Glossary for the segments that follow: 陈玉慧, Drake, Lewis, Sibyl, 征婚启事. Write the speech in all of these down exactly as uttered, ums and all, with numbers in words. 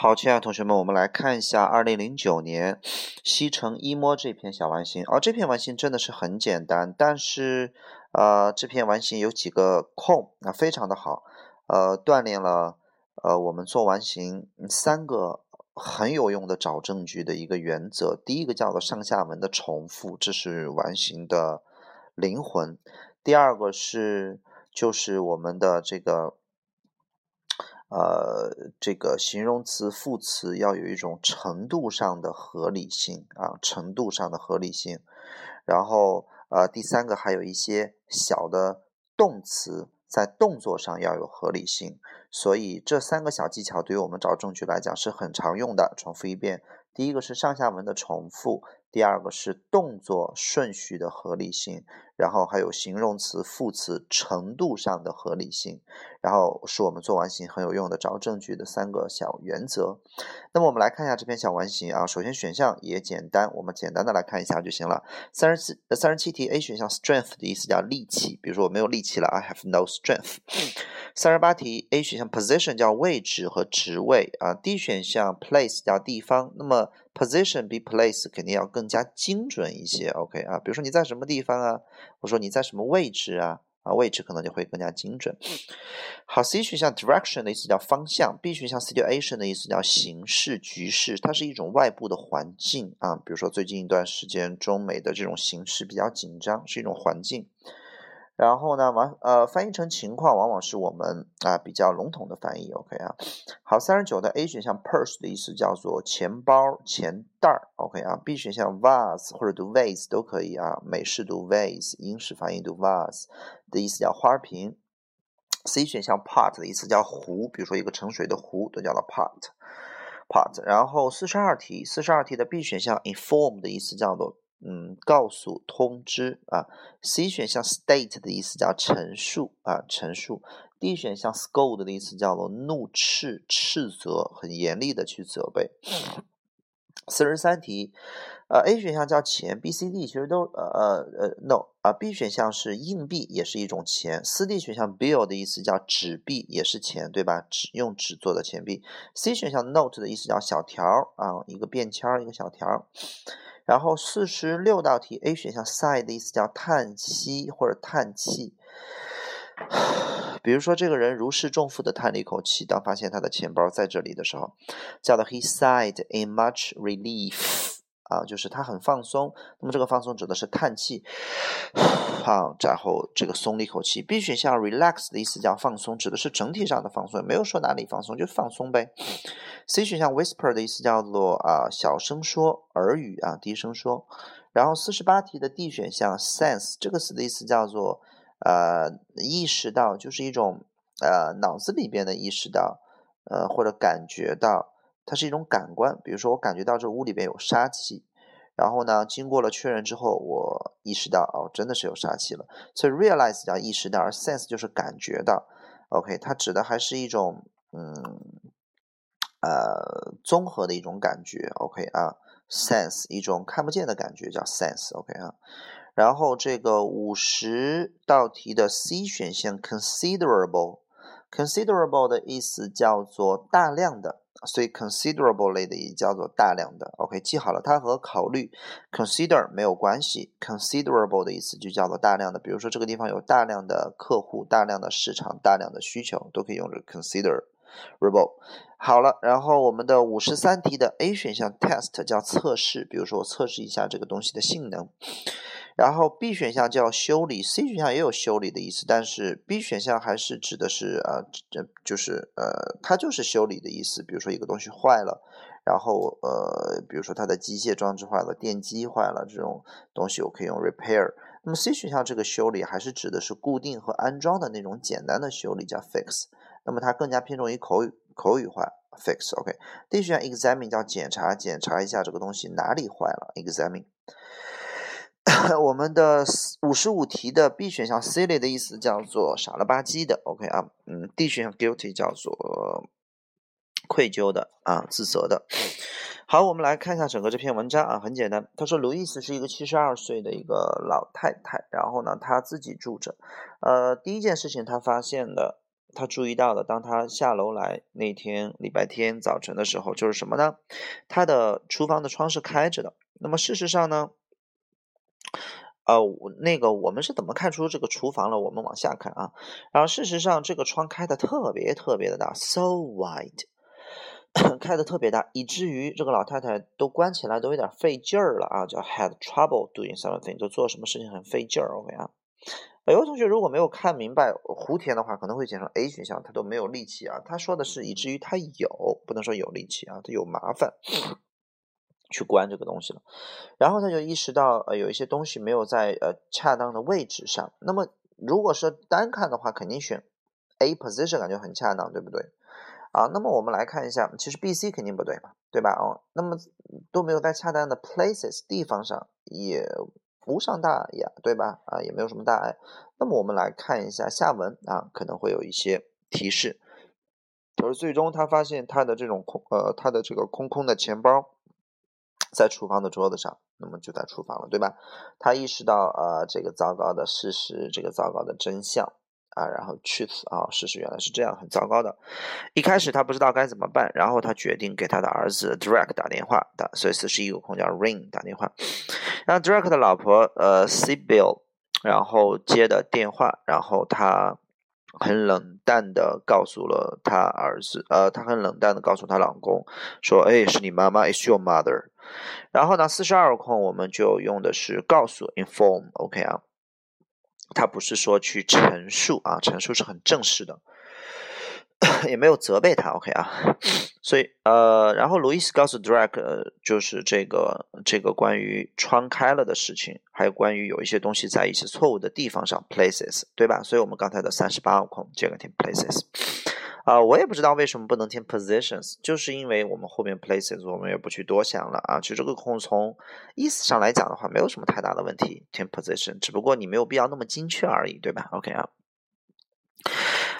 好，亲爱的同学们，我们来看一下二零零九年西城一摸这篇小完形。哦，这篇完形真的是很简单，但是呃，这篇完形有几个空，那、啊、非常的好，呃，锻炼了呃我们做完形三个很有用的找证据的一个原则。第一个叫做上下文的重复，这是完形的灵魂。第二个是就是我们的这个。呃，这个形容词、副词要有一种程度上的合理性啊，程度上的合理性。然后，呃，第三个还有一些小的动词在动作上要有合理性。所以这三个小技巧对于我们找证据来讲是很常用的。重复一遍，第一个是上下文的重复，第二个是动作顺序的合理性，然后还有形容词、副词程度上的合理性，然后是我们做完形很有用的找证据的三个小原则。那么我们来看一下这篇小完形啊，首先选项也简单，我们简单的来看一下就行了。三十七题 A 选项 strength 的意思叫力气，比如说我没有力气了 I have no strength。 三十八题 A 选项 position 叫位置和职位啊。D 选项 place 叫地方，那么 position 比 place 肯定要更加精准一些 OK 啊，比如说你在什么地方啊，我说你在什么位置啊啊，位置可能就会更加精准。好， C 选项 direction 的意思叫方向， B 选项 situation 的意思叫形势局势，它是一种外部的环境啊，比如说最近一段时间中美的这种形势比较紧张，是一种环境。然后呢，呃，翻译成情况往往是我们啊、呃、比较笼统的翻译 OK 啊。好，三十九的 A 选项 purse 的意思叫做钱包钱袋 OK 啊。B 选项 vase 或者读 vase 都可以啊，美式读 vase， 英式翻译读 vase 的意思叫花瓶。C 选项 pot 的意思叫壶，比如说一个盛水的壶都叫做 pot pot。 然后四十二题四十二题的 B 选项 inform 的意思叫做嗯，告诉、通知啊。C 选项 state 的意思叫陈述啊，陈述。D 选项 scold 的意思叫做怒斥、斥责，很严厉的去责备。四十三题，呃 ，A 选项叫钱 ，B、C、D 其实都呃呃 no 啊、呃、，B 选项是硬币，也是一种钱。四D 选项 bill 的意思叫纸币，也是钱，对吧？纸用纸做的钱币。C 选项 note 的意思叫小条啊，一个便签，一个小条。然后四十六道题 A 选项 sigh 的意思叫叹息或者叹气，比如说这个人如释重负的叹了一口气，当发现他的钱包在这里的时候叫做 he sighed in much relief 啊，就是他很放松，那么这个放松指的是叹气啊，然后这个松了一口气。 B 选项 relax 的意思叫放松，指的是整体上的放松，没有说哪里放松，就放松呗。C 选项 whisper 的意思叫做啊小声说、耳语啊、低声说。然后四十八题的 D 选项 sense 这个词的意思叫做呃意识到，就是一种呃脑子里边的意识到呃或者感觉到，它是一种感官，比如说我感觉到这屋里边有杀气，然后呢经过了确认之后我意识到哦真的是有杀气了，所以 realize 叫意识到，而 sense 就是感觉到 OK， 它指的还是一种嗯呃，综合的一种感觉 OK 啊 sense 一种看不见的感觉叫 sense OK 啊。然后这个五十道题的 C 选项 considerable considerable 的意思叫做大量的，所以 considerable 类的也叫做大量的 OK， 记好了，它和考虑 consider 没有关系， considerable 的意思就叫做大量的，比如说这个地方有大量的客户、大量的市场、大量的需求，都可以用这个 consider Rebel。 好了，然后我们的五十三题的 A 选项 test 叫测试，比如说我测试一下这个东西的性能。然后 B 选项叫修理， C 选项也有修理的意思，但是 B 选项还是指的是呃，就是呃，它就是修理的意思，比如说一个东西坏了，然后呃，比如说它的机械装置坏了、电机坏了，这种东西我可以用 repair。那么 C 选项这个修理还是指的是固定和安装的那种简单的修理叫 fix，那么它更加偏重于口语口语化 fix OK。 D 选项 examine 叫检查，检查一下这个东西哪里坏了 examine 我们的五十五题的 B 选项 silly 的意思叫做傻了吧唧的 OK 啊，嗯 D 选项 guilty 叫做愧疚的啊，自责的。好，我们来看一下整个这篇文章啊，很简单。他说路易斯是一个七十二岁的一个老太太，然后呢她自己住着，呃第一件事情她发现的他注意到的，当他下楼来那天礼拜天早晨的时候，就是什么呢？他的厨房的窗是开着的。那么事实上呢，呃，那个我们是怎么看出这个厨房了？我们往下看啊，然后事实上这个窗开的特别特别的大 ，so wide， 开的特别大，以至于这个老太太都关起来都有点费劲儿了啊，叫 had trouble doing something， 就做什么事情很费劲儿 ，OK 啊。有同学如果没有看明白胡填的话，可能会写成 A 选项，他都没有力气啊。他说的是以至于他有，不能说有力气啊，他有麻烦去关这个东西了。然后他就意识到，呃，有一些东西没有在呃恰当的位置上。那么如果是单看的话，肯定选 A position 感觉很恰当，对不对？啊，那么我们来看一下，其实 B、C 肯定不对嘛，对吧？哦，那么都没有在恰当的 places 地方上也。无伤大雅，对吧？啊，也没有什么大碍。那么我们来看一下下文啊，可能会有一些提示。而最终他发现他的这种空，呃，他的这个空空的钱包在厨房的桌子上，那么就在厨房了，对吧？他意识到啊、呃，这个糟糕的事实，这个糟糕的真相啊，然后 truth 啊，事实原来是这样，很糟糕的。一开始他不知道该怎么办，然后他决定给他的儿子 Drake 打电话，打所以四十一个空叫 Ring 打电话。然后 Drake 的老婆呃 Sibyl 然后接的电话，然后他很冷淡的告诉了他儿子，呃，他很冷淡的告诉他老公说，哎，是你妈妈 ，It's your mother。然后呢，四十二个空我们就用的是告诉 inform， OK 啊，他不是说去陈述啊，陈述是很正式的。也没有责备他 ，OK 啊，所以呃，然后路易斯告诉 Drake、呃、就是这个这个关于窗开了的事情，还有关于有一些东西在一些错误的地方上 places， 对吧？所以我们刚才的三十八个空这个填 places 啊、呃，我也不知道为什么不能填 positions， 就是因为我们后面 places 我们也不去多想了啊。其实这个空从意思上来讲的话，没有什么太大的问题填 position， 只不过你没有必要那么精确而已，对吧 ？OK 啊。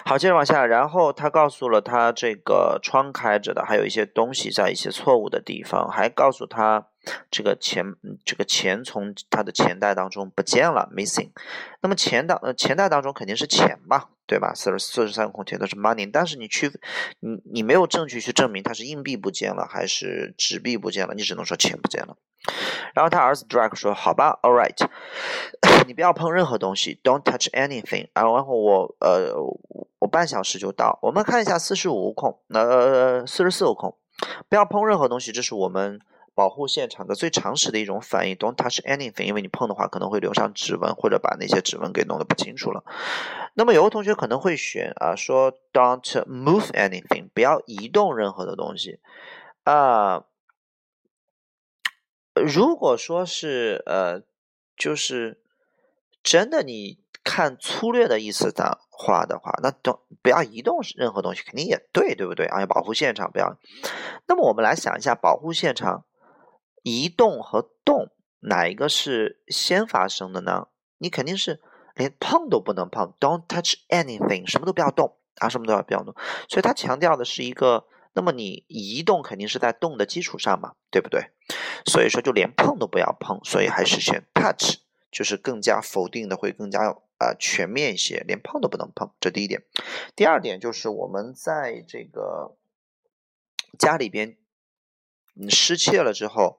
好，接着往下，然后他告诉了他这个窗开着的，还有一些东西在一些错误的地方，还告诉他这个钱，这个钱从他的钱袋当中不见了 ，missing。那么钱当呃钱袋当中肯定是钱嘛，对吧？四十四十三个空填的是 money， 但是你去你你没有证据去证明它是硬币不见了还是纸币不见了，你只能说钱不见了。然后他儿子 Drake 说：“好吧 ，All right， 你不要碰任何东西 ，Don't touch anything。”然后我呃我半小时就到。我们看一下四十五空，呃四十四个空，不要碰任何东西，这是我们保护现场的最常识的一种反应 ，Don't touch anything， 因为你碰的话可能会留上指纹，或者把那些指纹给弄得不清楚了。那么有的同学可能会选啊说 Don't move anything， 不要移动任何的东西啊。呃如果说是呃，就是真的你看粗略的意思的话的话，那都不要移动任何东西，肯定也对，对不对啊？要保护现场，不要。那么我们来想一下，保护现场，移动和动哪一个是先发生的呢？你肯定是连碰都不能碰 ，Don't touch anything， 什么都不要动啊，什么都不要动。所以它强调的是一个。那么你移动肯定是在动的基础上嘛，对不对？所以说就连碰都不要碰，所以还是选 touch， 就是更加否定的会更加呃全面一些，连碰都不能碰，这第一点。第二点就是我们在这个家里边失窃了之后，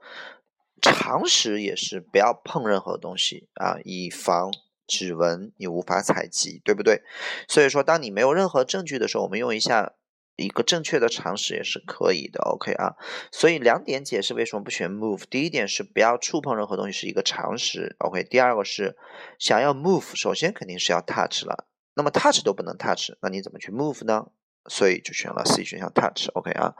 常识也是不要碰任何东西啊，以防指纹你无法采集，对不对？所以说当你没有任何证据的时候，我们用一下一个正确的常识也是可以的 ，OK 啊，所以两点解释为什么不选 move。第一点是不要触碰任何东西是一个常识 ，OK。第二个是想要 move， 首先肯定是要 touch 了，那么 touch 都不能 touch， 那你怎么去 move 呢？所以就选了 C 选项 touch，OK 啊。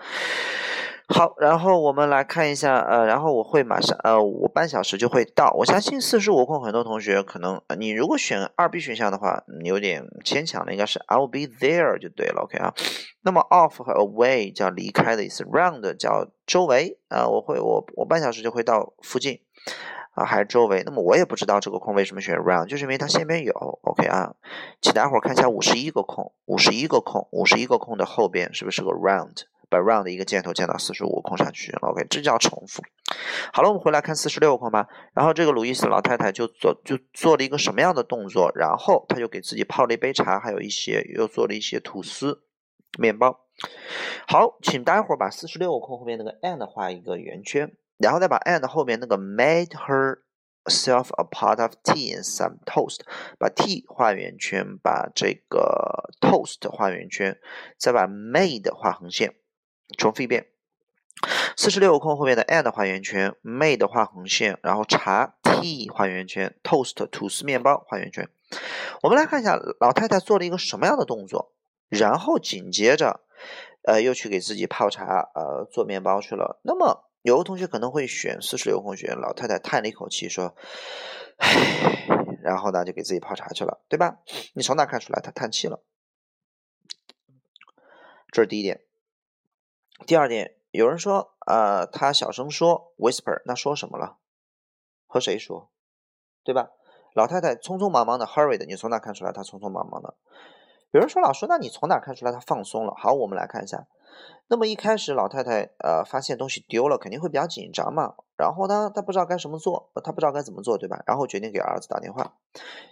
好，然后我们来看一下，呃，然后我会马上，呃，我半小时就会到。我相信四十五空很多同学可能，你如果选二 B 选项的话，你有点牵强了，应该是 I'll be there 就对了 ，OK 啊。那么 off 和 away 叫离开的意思 ，round 叫周围啊、呃，我会我我半小时就会到附近啊、呃，还是周围。那么我也不知道这个空为什么选 round， 就是因为它下面有 OK 啊，请大伙看一下五十一个空，五十一个空，五十一个空的后边是不是个 round？ Brown 的一个箭头箭到四十五空上去 ，OK， 这叫重复。好了，我们回来看四十六空吧。然后这个鲁伊斯老太太就做就做了一个什么样的动作？然后她就给自己泡了一杯茶，还有一些又做了一些吐司、面包。好，请待会儿把四十六空后面那个 and 画一个圆圈，然后再把 and 后面那个 made herself a pot of tea and some toast， 把 tea 画圆圈，把这个 toast 画圆圈，再把 made 画横线，重复一遍。四十六空后面的 and 画圆圈 ，made 画横线，然后茶 tea 画圆圈 ，toast 吐司面包画圆圈。我们来看一下老太太做了一个什么样的动作，然后紧接着，呃，又去给自己泡茶，呃，做面包去了。那么有的同学可能会选四十六空选老太太叹了一口气说，唉，然后呢就给自己泡茶去了，对吧？你从哪看出来她叹气了？这是第一点。第二点，有人说，呃，他小声说 whisper， 那说什么了？和谁说？对吧？老太太匆匆忙忙的 hurried， 你从哪看出来她匆匆忙忙的？有人说，老师，那你从哪看出来她放松了？好，我们来看一下。那么一开始老太太呃发现东西丢了，肯定会比较紧张嘛。然后呢，她不知道该什么做，她不知道该怎么做，对吧？然后决定给儿子打电话。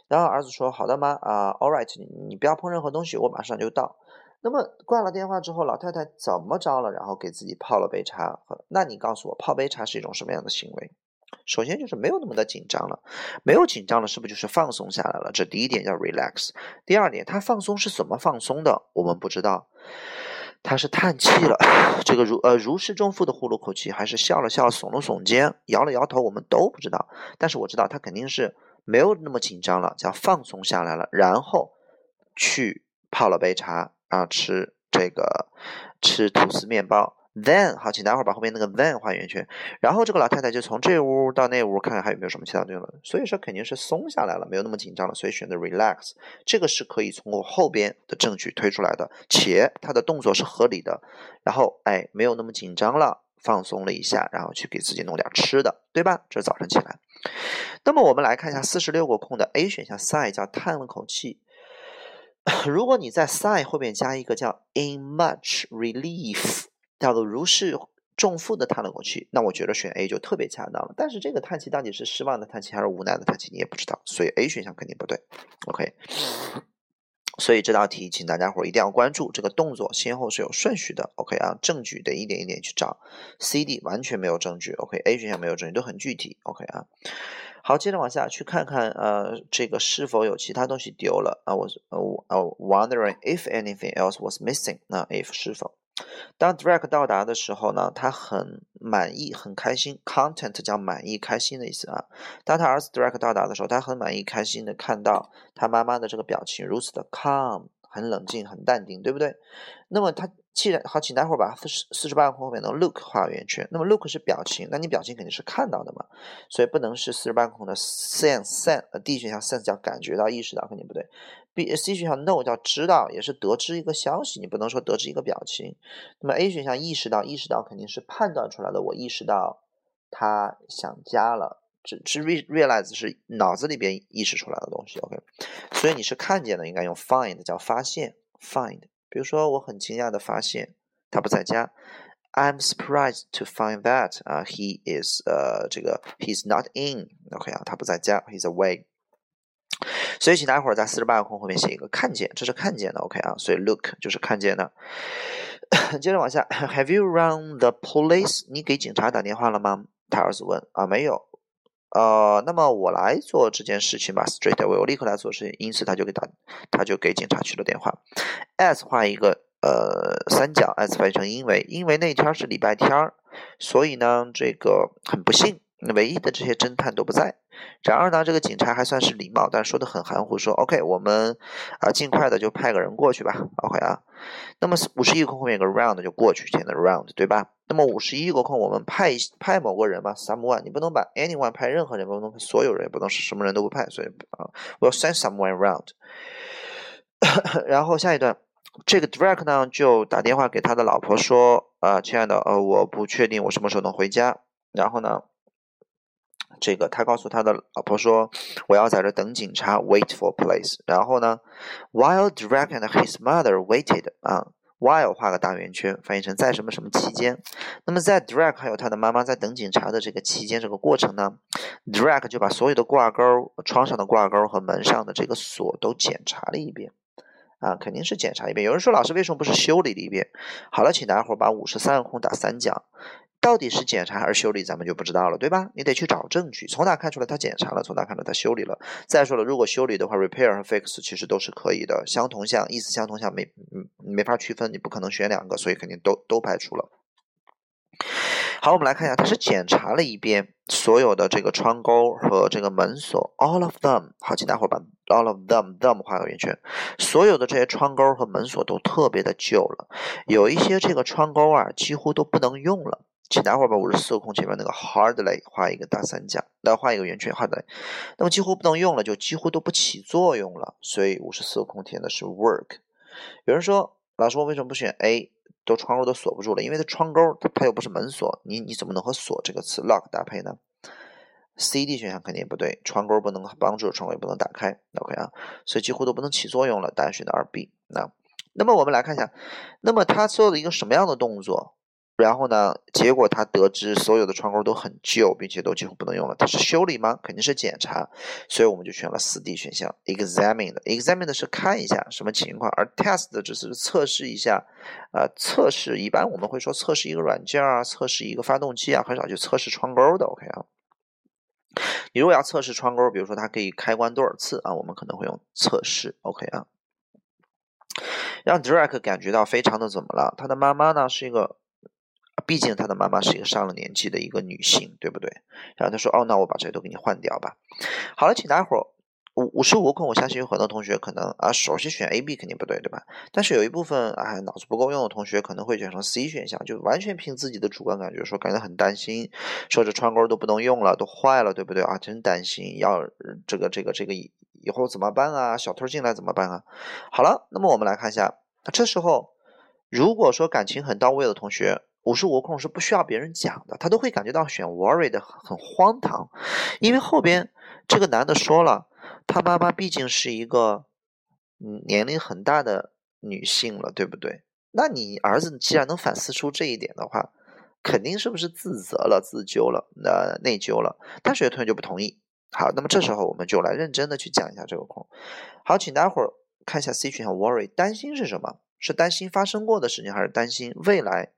然后儿子说：“好的妈，啊、呃、，all right， 你不要碰任何东西，我马上就到。”那么挂了电话之后，老太太怎么着了？然后给自己泡了杯茶。那你告诉我，泡杯茶是一种什么样的行为？首先就是没有那么的紧张了，没有紧张了，是不是就是放松下来了？这第一点叫 relax。第二点，她放松是怎么放松的？我们不知道。她是叹气了，这个如呃如释重负的呼了口气，还是笑了笑、耸了耸肩、摇了摇头，我们都不知道。但是我知道她肯定是没有那么紧张了，叫放松下来了，然后去泡了杯茶啊，吃这个吃吐司面包。Then 好，请待会儿把后面那个 then 画圆圈，然后这个老太太就从这屋到那屋，看看还有没有什么其他东西了。所以说肯定是松下来了，没有那么紧张了，所以选择 relax， 这个是可以从我后边的证据推出来的，且它的动作是合理的。然后哎，没有那么紧张了，放松了一下，然后去给自己弄点吃的，对吧？这早晨起来。那么我们来看一下四十六个空的 A 选项 sigh 叫叹了口气。如果你在 sigh 后面加一个叫 in much relief，叫做如释重负的叹了口气，那我觉得选 A 就特别恰当了。但是这个叹气到底是失望的叹气还是无奈的叹气，你也不知道，所以 A 选项肯定不对。OK， 所以这道题请大家伙一定要关注，这个动作先后是有顺序的。OK 啊，证据得一点一点去找。C、D 完全没有证据。OK， A 选项没有证据，都很具体。OK 啊，好，接着往下去看看，呃，这个是否有其他东西丢了啊？我我我 wondering if anything else was missing。那 if 是否？当 Drake 到达的时候呢，他很满意很开心， content 叫满意开心的意思啊。当他儿子 Drake 到达的时候，他很满意开心的看到他妈妈的这个表情如此的 calm， 很冷静很淡定，对不对？那么他既然好，请待会儿把四十八空后面的 look 画圆圈。那么 look 是表情，那你表情肯定是看到的嘛，所以不能是四十八空的 sense sense。D 选项 sense 叫感觉到、意识到，肯定不对。B C 选项 no 叫知道，也是得知一个消息，你不能说得知一个表情。那么 A 选项意识到，意识到肯定是判断出来的，我意识到他想家了。只只 realize 是脑子里边意识出来的东西。OK， 所以你是看见的，应该用 find 叫发现 find。比如说，我很惊讶的发现他不在家。I'm surprised to find that 啊、uh, he is 呃、uh, 这个 he's not in。OK 啊，他不在家 ，he's away。所以请大伙儿在四十八个空后面写一个看见，这是看见的。OK 啊，所以 look 就是看见的。接着往下 ，Have you rung the police？ 你给警察打电话了吗？他儿子问。啊，没有。呃，那么我来做这件事情吧 ，straight away， 我立刻来做事情，因此他就给打，他就给警察去了电话。as 画一个呃三角 ，as 翻译成因为，因为那天是礼拜天，所以呢，这个很不幸，唯一的这些侦探都不在。然而呢，这个警察还算是礼貌，但说的很含糊，说 OK， 我们啊、呃、尽快的就派个人过去吧 ，OK 啊。那么五十一空后面有个 round 就过去，填的 round 对吧？那么五十一个空我们派派某个人吧 someone， 你不能把 anyone 派任何人，不能派所有人，不能是什么人都不派，所以啊，我要 send someone around 然后下一段，这个 Drake 呢就打电话给他的老婆说啊、呃，亲爱的，呃，我不确定我什么时候能回家。然后呢，这个他告诉他的老婆说，我要在这等警察 wait for police。 然后呢 while Drake and his mother waited 啊、呃 while 画个大圆圈，翻译成在什么什么期间。那么在 Drake 还有他的妈妈在等警察的这个期间这个过程呢， Drake 就把所有的挂钩、窗上的挂钩和门上的这个锁都检查了一遍啊，肯定是检查一遍。有人说老师为什么不是修理了一遍？好了，请大家伙把五十三个空打三讲，到底是检查还是修理咱们就不知道了，对吧？你得去找证据，从哪看出来他检查了，从哪看出来他修理了。再说了，如果修理的话 repair 和 fix 其实都是可以的，相同项意思相同项没没法区分，你不可能选两个，所以肯定都都排除了。好，我们来看一下，他是检查了一遍所有的这个窗钩和这个门锁 all of them。 好，请大伙把 all of them them 画个圆圈。所有的这些窗钩和门锁都特别的旧了，有一些这个窗钩啊几乎都不能用了，请大伙把五十四个空前面那个 hardly 画一个大三角，来画一个圆圈 hardly， 那么几乎不能用了，就几乎都不起作用了，所以五十四个空填的是 work。 有人说老师我为什么不选 A， 都窗钩都锁不住了，因为它窗钩它又不是门锁，你你怎么能和锁这个词 lock 搭配呢？ C D 选项肯定也不对，窗钩不能帮助，窗钩也不能打开， OK 啊，所以几乎都不能起作用了，答案选的 二 B。 那那么我们来看一下，那么他做了一个什么样的动作，然后呢结果他得知所有的窗钩都很旧并且都几乎不能用了，它是修理吗？肯定是检查，所以我们就选了 四 D 选项 examine 的 examine 的是看一下什么情况，而 test 的只是测试一下、呃、测试一般我们会说测试一个软件啊，测试一个发动机啊，很少去测试窗钩的 OK 啊。你如果要测试窗钩，比如说它可以开关多少次啊，我们可能会用测试 OK 啊。让 Drake 感觉到非常的怎么了，他的妈妈呢是一个，毕竟他的妈妈是一个上了年纪的一个女性，对不对？然后他说哦，那我把这都给你换掉吧。好了，请大伙五十五空，我相信有很多同学可能啊，首先选 A B 肯定不对，对吧？但是有一部分啊脑子不够用的同学可能会选成 C 选项，就完全凭自己的主观感觉，说感觉很担心，说这窗钩都不能用了，都坏了，对不对啊？真担心，要这个这个这个以后怎么办啊？小偷进来怎么办啊？好了，那么我们来看一下，这时候如果说感情很到位的同学，五十五空是不需要别人讲的，他都会感觉到选 worried 很荒唐，因为后边这个男的说了，他妈妈毕竟是一个年龄很大的女性了，对不对？那你儿子既然能反思出这一点的话，肯定是不是自责了、自纠了、呃、内疚了？但是有同学就不同意。好，那么这时候我们就来认真的去讲一下这个空。好，请大伙儿看一下 C 选项 worry， 担心是什么？是担心发生过的事情，还是担心未来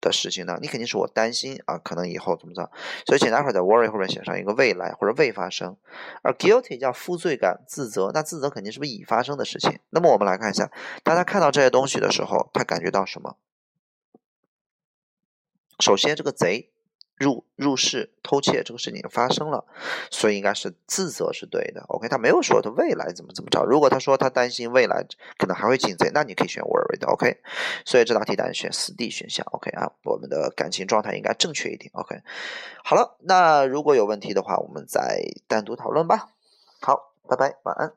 的事情呢？你肯定是我担心啊，可能以后怎么着，所以请大伙在 worry 后面写上一个未来或者未发生。而 guilty 叫负罪感、自责，那自责肯定是不是已发生的事情。那么我们来看一下，当他看到这些东西的时候，他感觉到什么？首先，这个贼入入室偷窃这个事情发生了，所以应该是自责是对的。 OK， 他没有说他未来怎么怎么着，如果他说他担心未来可能还会进贼，那你可以选 worried OK， 所以这道题答案选 四 D 选项 OK 啊，我们的感情状态应该正确一点 OK。 好了，那如果有问题的话我们再单独讨论吧。好，拜拜，晚安。